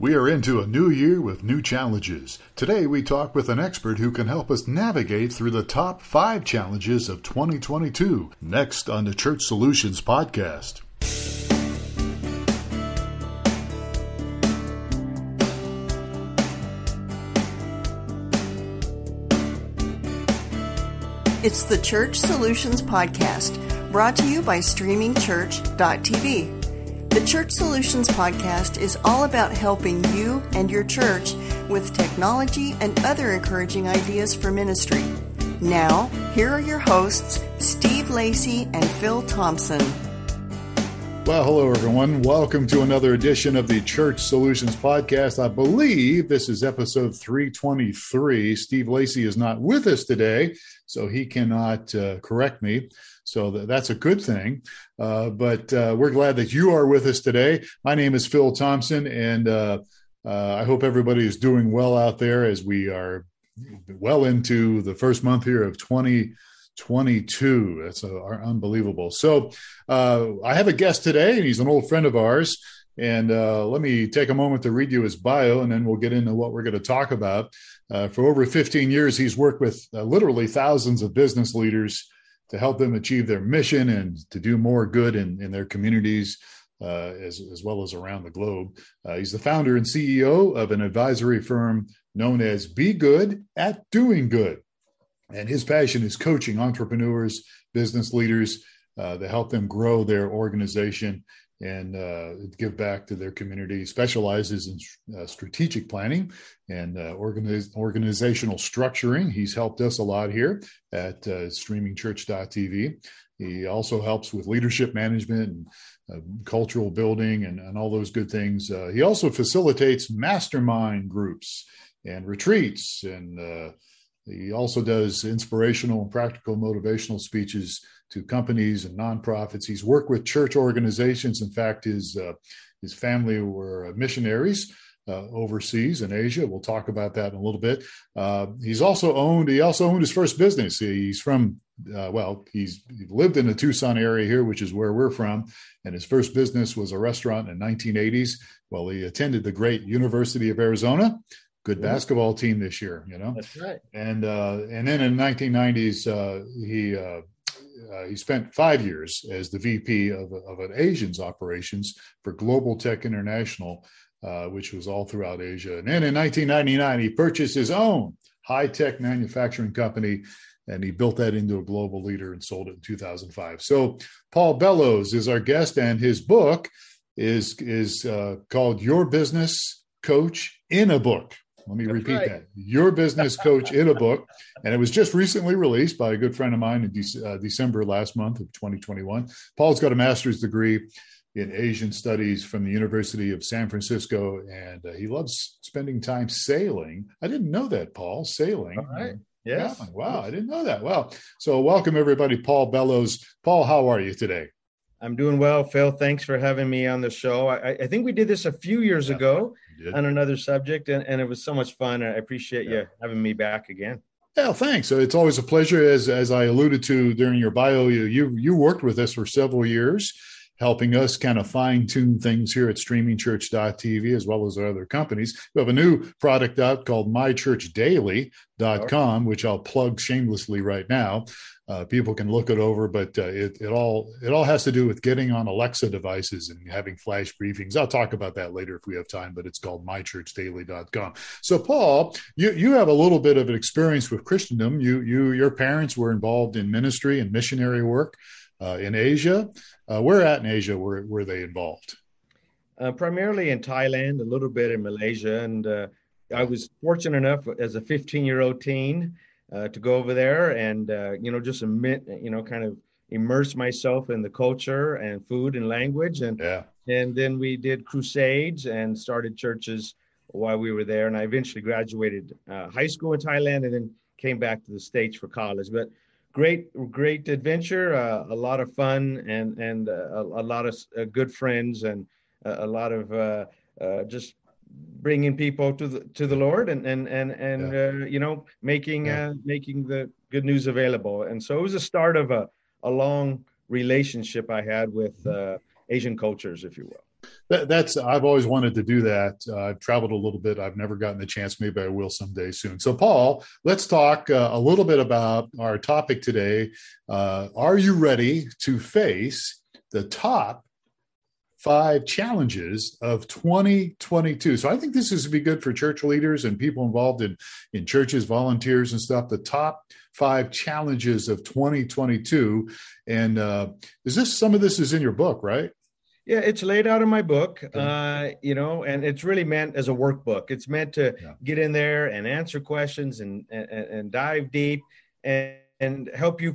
We are into a new year with new challenges. Today we talk with an expert who can help us navigate through the top 5 challenges of 2022, next on the Church Solutions Podcast. It's the Church Solutions Podcast, brought to you by StreamingChurch.tv. The Church Solutions Podcast is all about helping you and your church with technology and other encouraging ideas for ministry. Now, here are your hosts, Steve Lacey and Phil Thompson. Well, hello, everyone. Welcome to another edition of the Church Solutions Podcast. I believe this is episode 323. Steve Lacey is not with us today, so he cannot correct me. So that's a good thing. But we're glad that you are with us today. My name is Phil Thompson, and I hope everybody is doing well out there as we are well into the first month here of 2022. That's unbelievable. So I have a guest today, and he's an old friend of ours. And let me take a moment to read you his bio, and then we'll get into what we're going to talk about. For over 15 years, he's worked with literally thousands of business leaders to help them achieve their mission and to do more good in their communities as well as around the globe. He's the founder and CEO of an advisory firm known as Be Good at Doing Good. And his passion is coaching entrepreneurs, business leaders to help them grow their organization and give back to their community. He specializes in strategic planning and organizational structuring. He's helped us a lot here at StreamingChurch.tv. He also helps with leadership management and cultural building and all those good things. He also facilitates mastermind groups and retreats. And he also does inspirational and practical motivational speeches to companies and nonprofits. He's worked with church organizations. In fact, his family were missionaries overseas in Asia. We'll talk about that in a little bit. He also owned his first business. He's from he lived in the Tucson area here, which is where we're from. And his first business was a restaurant in the 1980s. Well, he attended the great University of Arizona. Good basketball team this year, you know. That's right. And then in the 1990s, he spent 5 years as the VP of an Asians operations for Global Tech International, which was all throughout Asia. And then in 1999, he purchased his own high-tech manufacturing company, and he built that into a global leader and sold it in 2005. So Paul Bellows is our guest, and his book is called Your Business Coach in a Book. Let me repeat that. Your Business Coach in a Book. And it was just recently released by a good friend of mine in December last month of 2021. Paul's got a master's degree in Asian studies from the University of San Francisco, and he loves spending time sailing. I didn't know that, Paul. Sailing. All right. Yes. Yeah. Wow. I didn't know that. Wow. So welcome, everybody. Paul Bellows. Paul, how are you today? I'm doing well, Phil. Thanks for having me on the show. I think we did this a few years ago on another subject, and it was so much fun. I appreciate you having me back again. Yeah, thanks. It's always a pleasure. As I alluded to during your bio, you worked with us for several years, helping us kind of fine-tune things here at StreamingChurch.tv as well as our other companies. We have a new product out called mychurchdaily.com, which I'll plug shamelessly right now. People can look it over, but it all has to do with getting on Alexa devices and having flash briefings. I'll talk about that later if we have time, but it's called mychurchdaily.com. So, Paul, you have a little bit of an experience with Christendom. Your parents were involved in ministry and missionary work in Asia. Where at in Asia were they involved? Primarily in Thailand, a little bit in Malaysia, and I was fortunate enough as a 15-year-old teen to go over there and kind of immerse myself in the culture and food and language, and then we did crusades and started churches while we were there. And I eventually graduated high school in Thailand and then came back to the States for college. But great adventure, a lot of fun, and a lot of good friends, and a lot of just bringing people to the Lord, making the good news available. And so it was the start of a long relationship I had with Asian cultures, if you will. I've always wanted to do that. I've traveled a little bit. I've never gotten the chance. Maybe I will someday soon. So, Paul, let's talk a little bit about our topic today. Are you ready to face the top 5 challenges of 2022. So I think this is to be good for church leaders and people involved in churches, volunteers and stuff, the top 5 challenges of 2022. And some of this is in your book, right? Yeah, it's laid out in my book, and it's really meant as a workbook. It's meant to get in there and answer questions and dive deep and help you,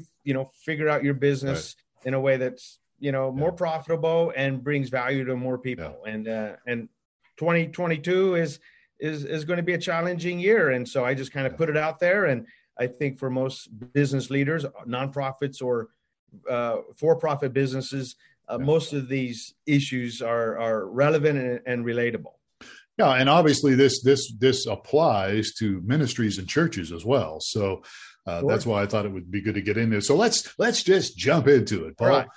figure out your business in a way that's, more profitable and brings value to more people. Yeah. And 2022 is going to be a challenging year. And so I just kind of put it out there. And I think for most business leaders, nonprofits or for-profit businesses, most of these issues are relevant and relatable. Yeah. And obviously this applies to ministries and churches as well. So that's why I thought it would be good to get in there. So let's just jump into it, Paul. Right.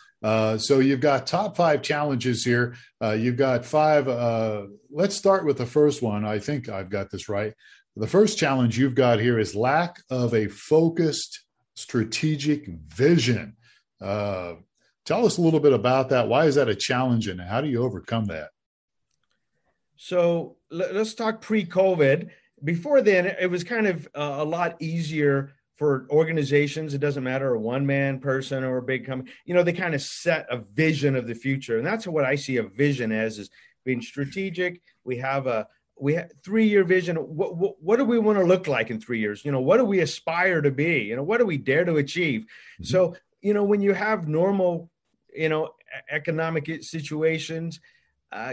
So you've got top 5 challenges here. You've got 5. Let's start with the first one. I think I've got this right. The first challenge you've got here is lack of a focused strategic vision. Tell us a little bit about that. Why is that a challenge and how do you overcome that? So let's talk pre-COVID. Before then, it was kind of a lot easier for organizations. It doesn't matter a one-man person or a big company, they kind of set a vision of the future. And that's what I see a vision as, is being strategic. We have a 3-year vision. What do we want to look like in 3 years? What do we aspire to be? What do we dare to achieve? Mm-hmm. So, when you have normal, economic situations,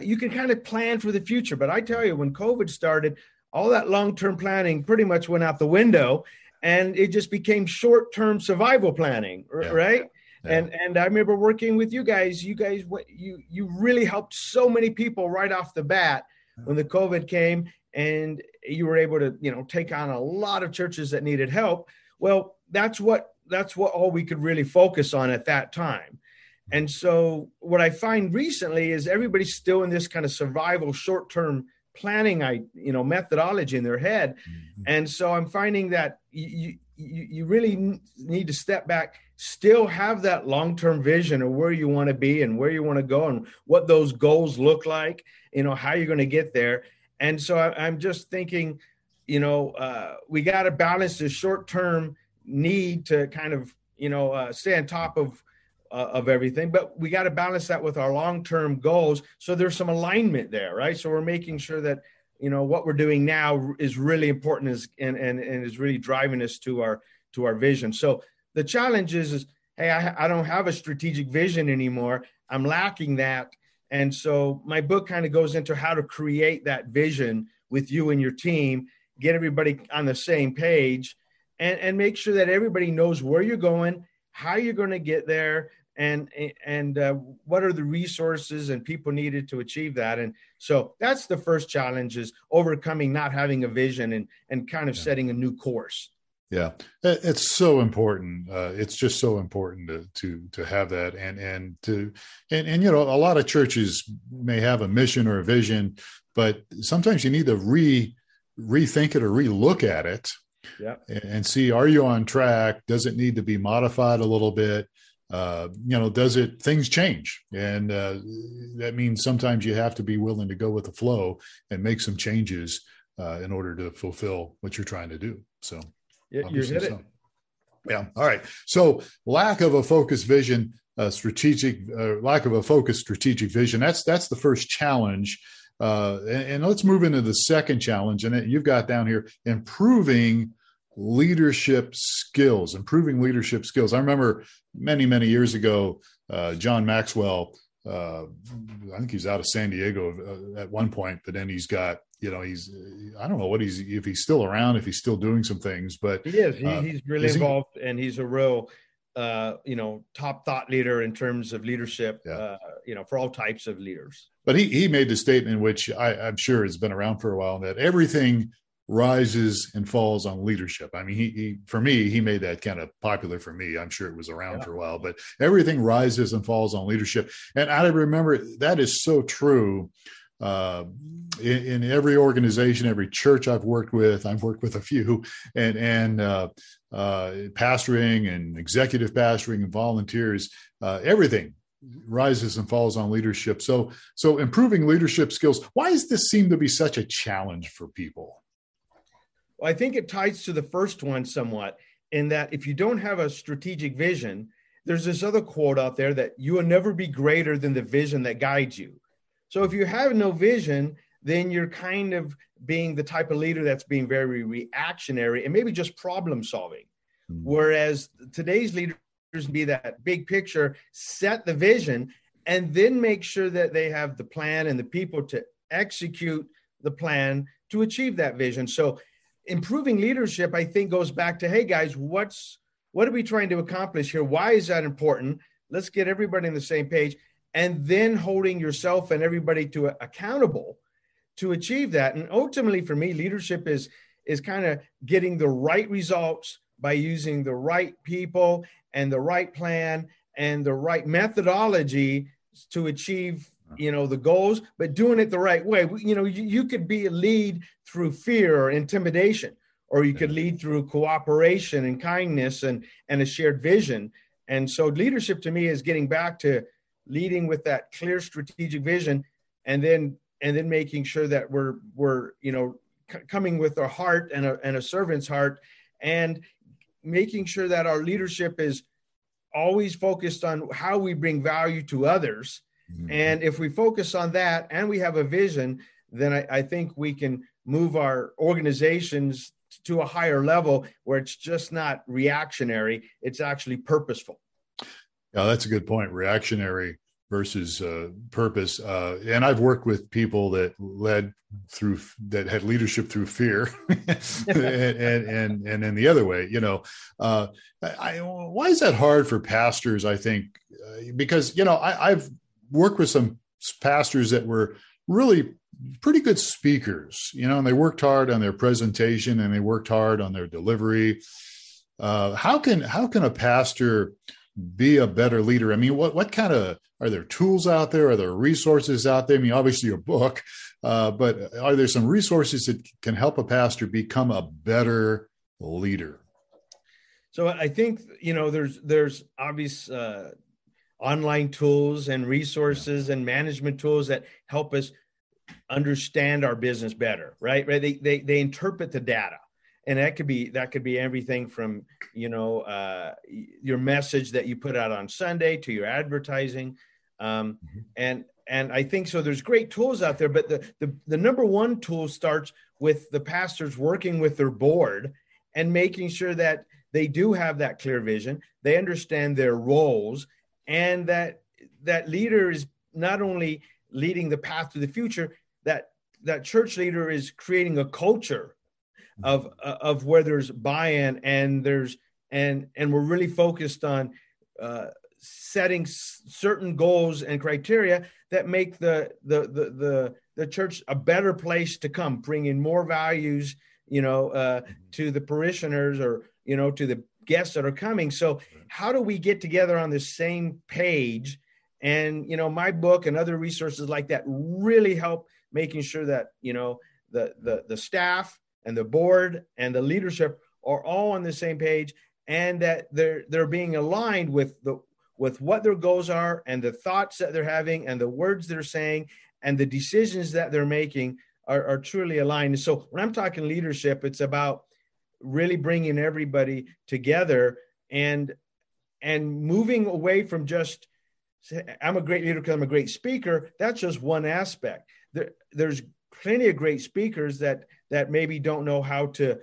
you can kind of plan for the future. But I tell you, when COVID started, all that long-term planning pretty much went out the window. And it just became short-term survival planning, right? Yeah. And I remember working with you guys. You guys, you really helped so many people right off the bat when the COVID came, and you were able to, take on a lot of churches that needed help. Well, that's what all we could really focus on at that time. And so what I find recently is everybody's still in this kind of survival short-term planning methodology in their head. Mm-hmm. And so I'm finding that you really need to step back, still have that long-term vision of where you want to be and where you want to go and what those goals look like, how you're going to get there. And so I'm just thinking, we got to balance the short-term need to kind of, stay on top of everything, but we got to balance that with our long-term goals. So there's some alignment there, right? So we're making sure that, what we're doing now is really important and is really driving us to our vision. So the challenge is hey, I don't have a strategic vision anymore. I'm lacking that. And so my book kind of goes into how to create that vision with you and your team, get everybody on the same page and make sure that everybody knows where you're going, how you're going to get there, and what are the resources and people needed to achieve that. And so that's the first challenge, is overcoming not having a vision and kind of setting a new course. Yeah, it's so important. It's just so important to have that, and a lot of churches may have a mission or a vision, but sometimes you need to rethink it or relook at it. Yeah, and see, are you on track? Does it need to be modified a little bit? Things change, and that means sometimes you have to be willing to go with the flow and make some changes in order to fulfill what you're trying to do. So, yeah, you hit it. So. Yeah. All right. So, lack of a focused strategic vision. That's the first challenge. And let's move into the second challenge. And you've got down here, improving leadership skills. I remember many, many years ago, John Maxwell, I think he's out of San Diego at one point, but then he's got, I don't know if he's still around, if he's still doing some things, but he is. He's really involved, and he's a real, top thought leader in terms of leadership, for all types of leaders. But he made the statement, which I'm sure has been around for a while, that everything rises and falls on leadership. I mean, he for me, he made that kind of popular for me. I'm sure it was around for a while, but everything rises and falls on leadership. And I remember that is so true. In every organization, every church I've worked with a few, and pastoring and executive pastoring and volunteers, everything rises and falls on leadership. So improving leadership skills, why does this seem to be such a challenge for people? Well, I think it ties to the first one somewhat, in that if you don't have a strategic vision, there's this other quote out there that you will never be greater than the vision that guides you. So if you have no vision, then you're kind of being the type of leader that's being very reactionary and maybe just problem solving. Whereas today's leaders be that big picture, set the vision, and then make sure that they have the plan and the people to execute the plan to achieve that vision. So improving leadership, I think, goes back to, hey, guys, what are we trying to accomplish here? Why is that important? Let's get everybody on the same page. And then holding yourself and everybody to accountable to achieve that. And ultimately, for me, leadership is kind of getting the right results by using the right people and the right plan and the right methodology to achieve, the goals, but doing it the right way. You could be a lead through fear or intimidation, or you could lead through cooperation and kindness and a shared vision. And so leadership to me is getting back to leading with that clear strategic vision, and then making sure that we're coming with our heart and a servant's heart, and making sure that our leadership is always focused on how we bring value to others. Mm-hmm. And if we focus on that and we have a vision, then I think we can move our organizations to a higher level where it's just not reactionary. It's actually purposeful. Yeah, that's a good point. Reactionary versus purpose. And I've worked with people that had leadership through fear, and then the other way. Why is that hard for pastors? I think because I've worked with some pastors that were really pretty good speakers, and they worked hard on their presentation and they worked hard on their delivery. How can a pastor be a better leader? I mean, what kind of, are there tools out there? Are there resources out there? I mean, obviously your book, but are there some resources that can help a pastor become a better leader? So I think, there's obvious online tools and resources and management tools that help us understand our business better, right? They interpret the data. And that could be everything from, your message that you put out on Sunday to your advertising. And I think so there's great tools out there, but the number one tool starts with the pastors working with their board and making sure that they do have that clear vision. They understand their roles, and that leader is not only leading the path to the future, that church leader is creating a culture of where there's buy-in and and we're really focused on setting certain goals and criteria that make the church a better place to come, bring in more values, to the parishioners or, to the guests that are coming. So how do we get together on the same page? And, my book and other resources like that really help making sure that, the staff and the board and the leadership are all on the same page, and that they're being aligned with what their goals are and the thoughts that they're having and the words they're saying and the decisions that they're making are truly aligned. And so when I'm talking leadership, it's about really bringing everybody together and moving away from just, I'm a great leader because I'm a great speaker. That's just one aspect. There's plenty of great speakers that maybe don't know how to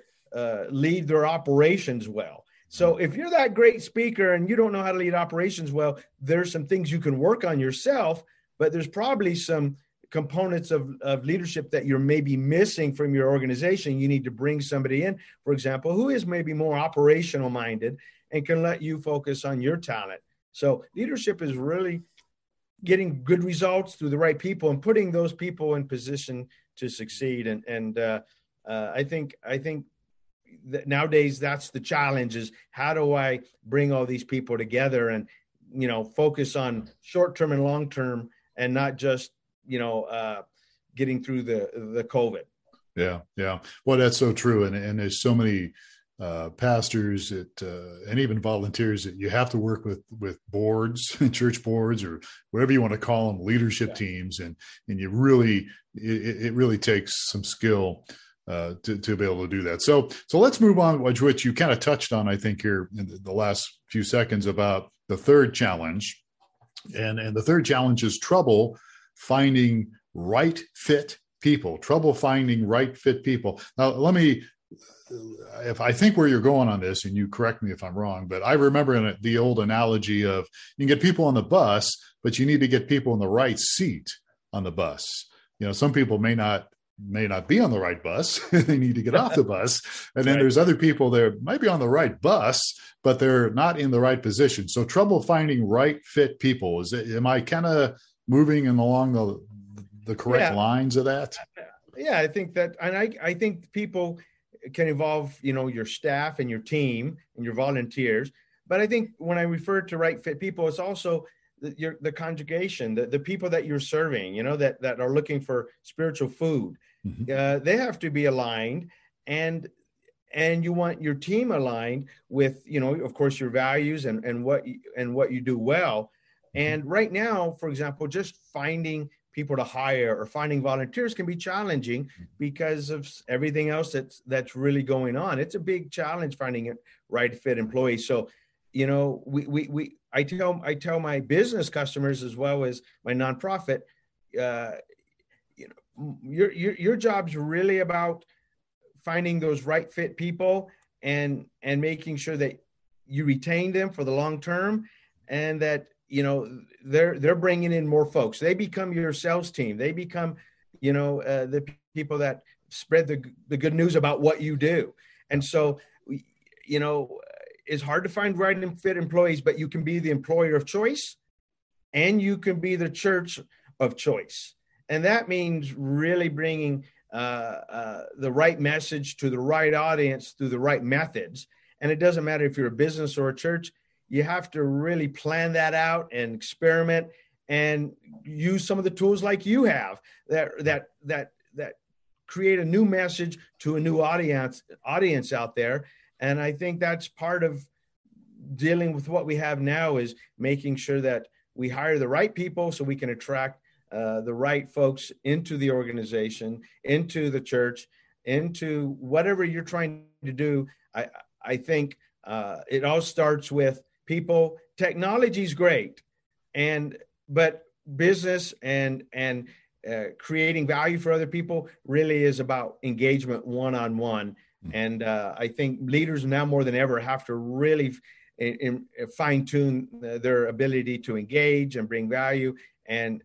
lead their operations well. So if you're that great speaker and you don't know how to lead operations well, there's some things you can work on yourself, but there's probably some components of leadership that you're maybe missing from your organization. You need to bring somebody in, for example, who is maybe more operational minded and can let you focus on your talent. So leadership is really getting good results through the right people and putting those people in position to succeed. And I think that nowadays that's the challenge, is how do I bring all these people together and, you know, focus on short-term and long-term and not just, you know, getting through the COVID. Yeah. Yeah. Well, that's so true. And there's so many pastors that, and even volunteers that you have to work with boards, church boards, or whatever you want to call them, leadership teams. And you really, it really takes some skill to be able to do that. So let's move on, which you kind of touched on, I think, here in the last few seconds about the third challenge. And the third challenge is trouble finding right fit people, Now, let me, if I think where you're going on this, and you correct me if I'm wrong, but I remember in the old analogy of you can get people on the bus, but you need to get people in the right seat on the bus. You know, some people may not be on the right bus. They need to get off the bus. And then there's other people that might be on the right bus, but they're not in the right position. So trouble finding right fit people. Am I kind of moving in along the correct lines of that? Yeah, I think that, and I think people can involve, you know, your staff and your team and your volunteers. But I think when I refer to right fit people, it's also the congregation, the people that you're serving, you know, that are looking for spiritual food. Mm-hmm. They have to be aligned, and you want your team aligned with, you know, of course, your values and what you do well. And right now, for example, just finding people to hire or finding volunteers can be challenging because of everything else that's really going on. It's a big challenge finding a right fit employee. So, you know, I tell my business customers as well as my nonprofit, you know, your job's really about finding those right fit people and making sure that you retain them for the long term, and that, you know, they're bringing in more folks. They become your sales team. They become, you know, the people that spread the good news about what you do. And so, you know, it's hard to find right and fit employees, but you can be the employer of choice, and you can be the church of choice. And that means really bringing the right message to the right audience through the right methods. And it doesn't matter if you're a business or a church. You have to really plan that out and experiment and use some of the tools like you have that create a new message to a new audience out there. And I think that's part of dealing with what we have now, is making sure that we hire the right people so we can attract the right folks into the organization, into the church, into whatever you're trying to do. I think it all starts with people. Technology's great, but business and creating value for other people really is about engagement one-on-one. Mm-hmm. And I think leaders now more than ever have to really fine-tune their ability to engage and bring value and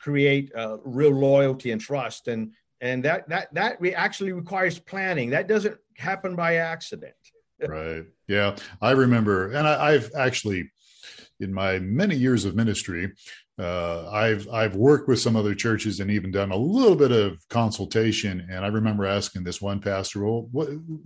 create real loyalty and trust. And that actually requires planning. That doesn't happen by accident. Right. Yeah. I remember, and I've actually, in my many years of ministry, I've worked with some other churches and even done a little bit of consultation. And I remember asking this one pastor, well,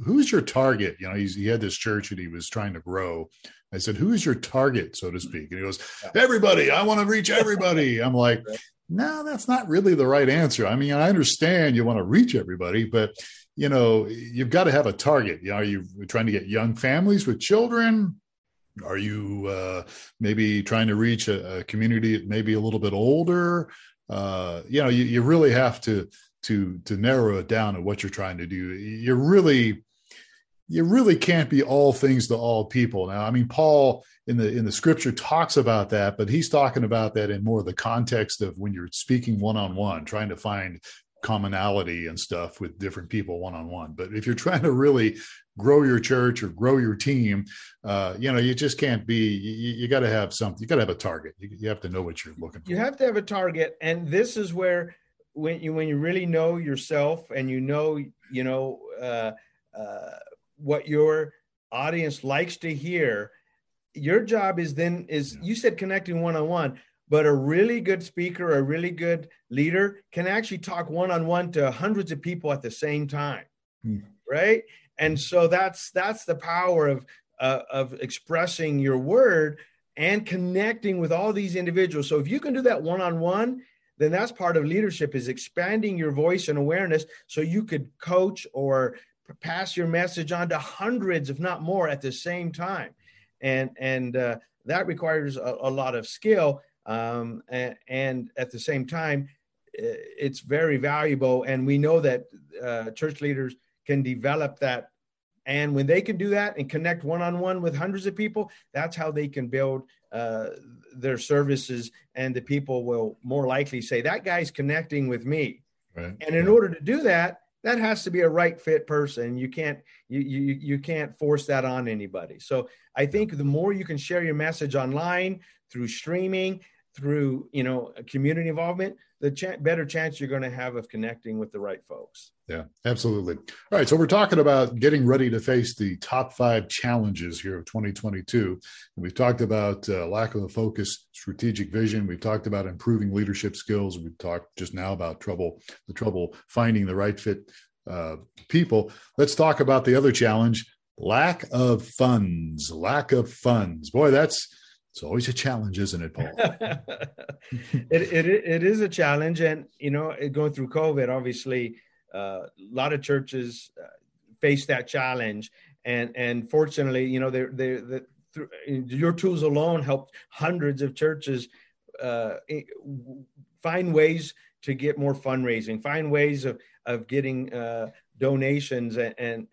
who's your target? You know, he had this church that he was trying to grow. I said, who is your target, so to speak? And he goes, everybody, I want to reach everybody. I'm like, no, that's not really the right answer. I mean, I understand you want to reach everybody, but you know, you've got to have a target. You know, are you trying to get young families with children? Are you maybe trying to reach a community maybe a little bit older? You know, you really have to narrow it down to what you're trying to do. You really can't be all things to all people. Now, I mean, Paul in the scripture talks about that, but he's talking about that in more of the context of when you're speaking one-on-one, trying to find commonality and stuff with different people one-on-one. But if you're trying to really grow your church or grow your team, you know, you just can't be, you got to have something, you got to have a target. You have to know what you're looking for. You have to have a target. And this is where, when you really know yourself and what your audience likes to hear, your job is you said connecting one-on-one. But a really good speaker, a really good leader can actually talk one-on-one to hundreds of people at the same time, right? And so that's the power of expressing your word and connecting with all these individuals. So if you can do that one-on-one, then that's part of leadership, is expanding your voice and awareness so you could coach or pass your message on to hundreds, if not more, at the same time. And that requires a lot of skill. And at the same time, it's very valuable. And we know that church leaders can develop that. And when they can do that and connect one-on-one with hundreds of people, that's how they can build their services. And the people will more likely say, that guy's connecting with me. Right. And in order to do that, that has to be a right fit person. You can't force that on anybody. So I think the more you can share your message online, through streaming, through community involvement, the better chance you're going to have of connecting with the right folks. Yeah, absolutely. All right, so we're talking about getting ready to face the top 5 challenges here of 2022. And we've talked about lack of a focus, strategic vision. We've talked about improving leadership skills. We've talked just now about the trouble finding the right fit people. Let's talk about the other challenge, lack of funds. Boy, it's always a challenge, isn't it, Paul? It is a challenge. And, going through COVID, obviously, a lot of churches face that challenge. And fortunately, your tools alone helped hundreds of churches find ways to get more fundraising, find ways of getting donations. And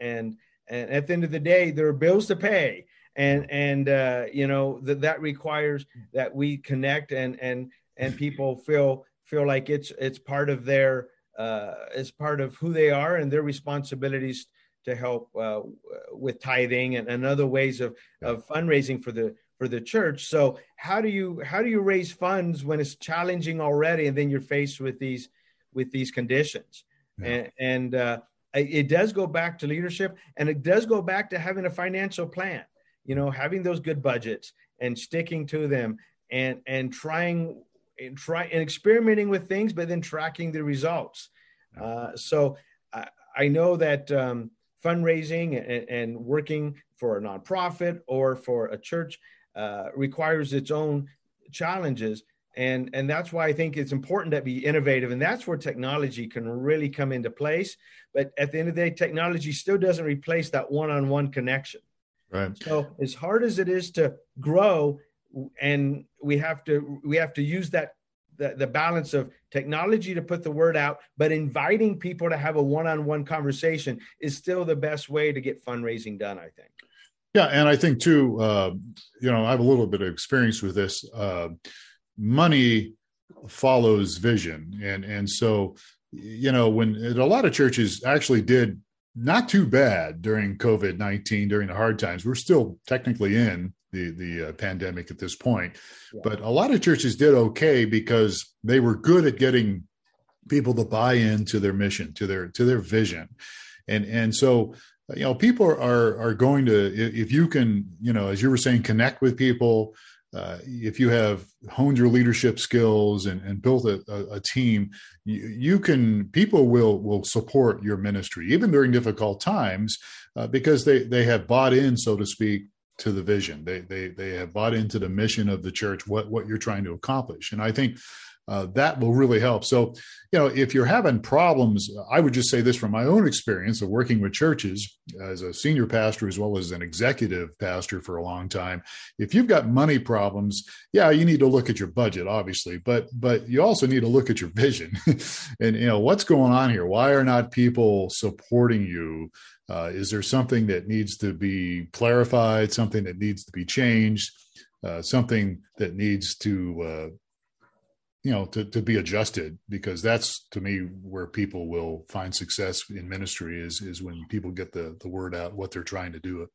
at the end of the day, there are bills to pay. That requires that we connect and people feel like it's part of their it's part of who they are and their responsibilities to help with tithing and other ways of fundraising for the church. So how do you raise funds when it's challenging already and then you're faced with these conditions? Yeah. And it does go back to leadership, and it does go back to having a financial plan. Having those good budgets and sticking to them and trying and experimenting with things, but then tracking the results. So I know that fundraising and working for a nonprofit or for a church requires its own challenges. And that's why I think it's important to be innovative. And that's where technology can really come into place. But at the end of the day, technology still doesn't replace that one-on-one connection. Right. So as hard as it is to grow, and we have to use the balance of technology to put the word out, but inviting people to have a one-on-one conversation is still the best way to get fundraising done, I think. Yeah. And I think too, I have a little bit of experience with this. Money follows vision. And so, when a lot of churches actually did not too bad during COVID-19, during the hard times. We're still technically in the pandemic at this point, yeah. But a lot of churches did okay because they were good at getting people to buy into their mission, to their vision. And so, people are going to, if you can, as you were saying, connect with people, if you have honed your leadership skills and built a team, people will support your ministry, even during difficult times, because they have bought in, so to speak, to the vision. They have bought into the mission of the church, what you're trying to accomplish. And I think that will really help. So, if you're having problems, I would just say this from my own experience of working with churches as a senior pastor, as well as an executive pastor for a long time. If you've got money problems, you need to look at your budget, obviously, but you also need to look at your vision and, what's going on here? Why are not people supporting you? Is there something that needs to be clarified, something that needs to be changed, something that needs to, to be adjusted, because that's to me where people will find success in ministry is when people get the word out, what they're trying to do,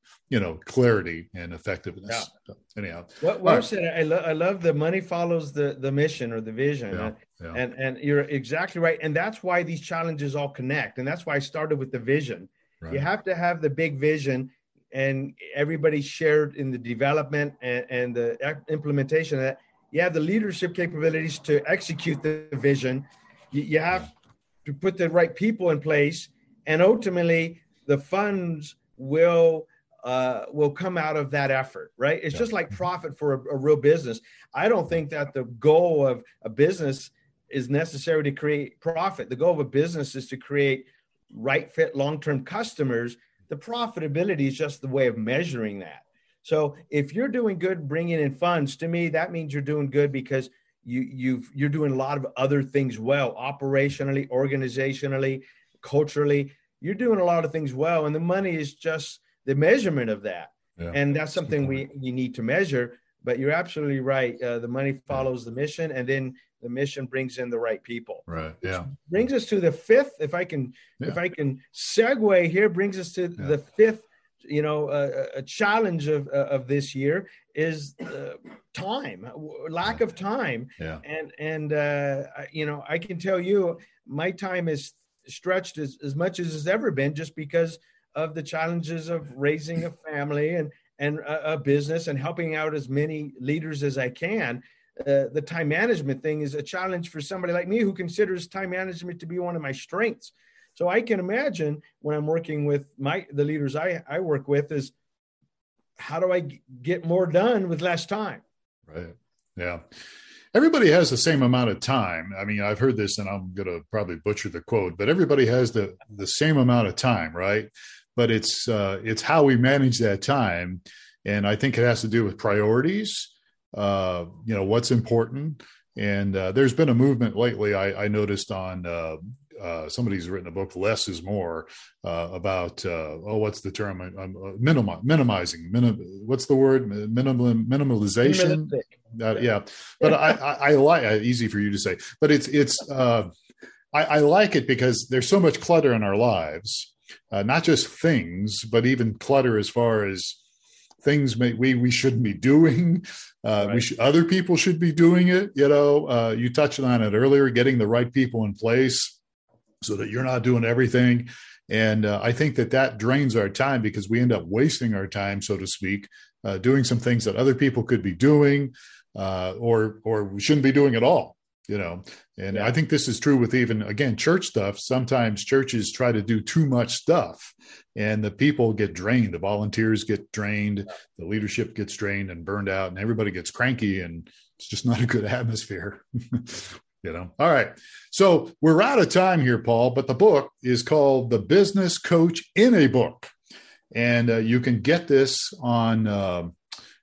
clarity and effectiveness. Yeah. So, anyhow, what said, I love the money follows the mission or the vision. Yeah. Yeah. And you're exactly right. And that's why these challenges all connect. And that's why I started with the vision. Right. You have to have the big vision, and everybody shared in the development and the implementation of that. You have the leadership capabilities to execute the vision. You have to put the right people in place, and ultimately the funds will come out of that effort, right? It's just like profit for a real business. I don't think that the goal of a business is necessary to create profit. The goal of a business is to create right fit, long-term customers. The profitability is just the way of measuring that. So if you're doing good, bringing in funds, to me, that means you're doing good because you're doing a lot of other things well, operationally, organizationally, culturally. You're doing a lot of things well, and the money is just the measurement of that. Yeah. And that's something you need to measure, but you're absolutely right. The money follows the mission, and then the mission brings in the right people. Right. Yeah. Which brings us to the fifth, if I can segue here, brings us to the fifth, a challenge of this year is time, lack of time. Yeah. And I can tell you my time is stretched as much as it's ever been, just because of the challenges of raising a family and a business and helping out as many leaders as I can. The time management thing is a challenge for somebody like me who considers time management to be one of my strengths. So I can imagine when I'm working with the leaders I work with is, how do I get more done with less time? Right. Yeah. Everybody has the same amount of time. I mean, I've heard this and I'm going to probably butcher the quote, but everybody has the same amount of time, right? But it's how we manage that time. And I think it has to do with priorities, what's important. And there's been a movement lately I noticed on somebody's written a book, Less is More, what's the term? Minimalization. But I like easy for you to say, but I like it because there's so much clutter in our lives, not just things, but even clutter as far as things we shouldn't be doing. Right. Other people should be doing it. You touched on it earlier, getting the right people in place, so that you're not doing everything. And I think that drains our time because we end up wasting our time, so to speak, doing some things that other people could be doing or we shouldn't be doing at all, And I think this is true with even, again, church stuff. Sometimes churches try to do too much stuff and the people get drained. The volunteers get drained. The leadership gets drained and burned out and everybody gets cranky and it's just not a good atmosphere. All right. So we're out of time here, Paul, but the book is called The Business Coach in a Book. And you can get this on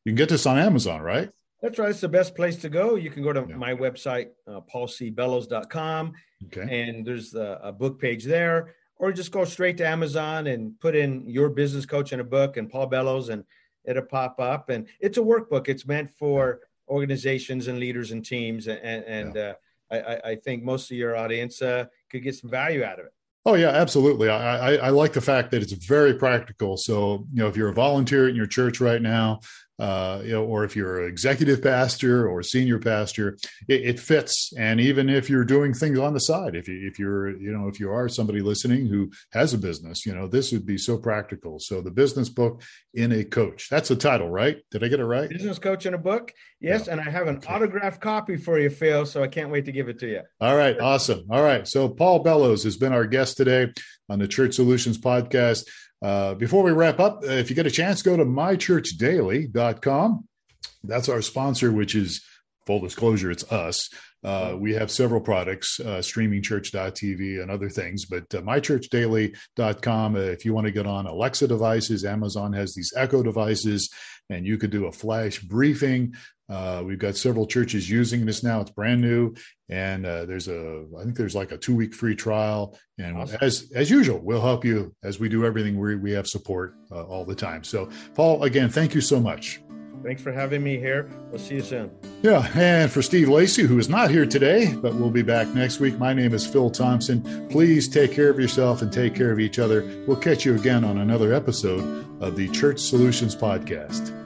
Amazon, right? That's right. It's the best place to go. You can go to my website, paulcbellows.com. Okay. And there's a book page there, or just go straight to Amazon and put in Your Business Coach in a Book and Paul Bellows, and it'll pop up. And it's a workbook. It's meant for organizations and leaders and teams. I think most of your audience could get some value out of it. Oh, yeah, absolutely. I like the fact that it's very practical. So, if you're a volunteer in your church right now, or if you're an executive pastor or senior pastor, it fits. And even if you're doing things on the side, if you are somebody listening who has a business, this would be so practical. So The Business Book in a Coach, that's the title, right? Did I get it right? Business Coach in a Book. Yes. Yeah. And I have an autographed copy for you, Phil. So I can't wait to give it to you. All right. Awesome. All right. So Paul Bellows has been our guest today on the Church Solutions Podcast. Before we wrap up, if you get a chance, go to mychurchdaily.com. That's our sponsor, which is, full disclosure, it's us. We have several products, StreamingChurch.tv and other things, but mychurchdaily.com. If you want to get on Alexa devices, Amazon has these Echo devices, and you could do a flash briefing. We've got several churches using this now. It's brand new. And there's like a 2-week free trial. And awesome. As usual, we'll help you as we do everything. We have support all the time. So Paul, again, thank you so much. Thanks for having me here. We'll see you soon. Yeah. And for Steve Lacey, who is not here today, but we'll be back next week. My name is Phil Thompson. Please take care of yourself and take care of each other. We'll catch you again on another episode of the Church Solutions Podcast.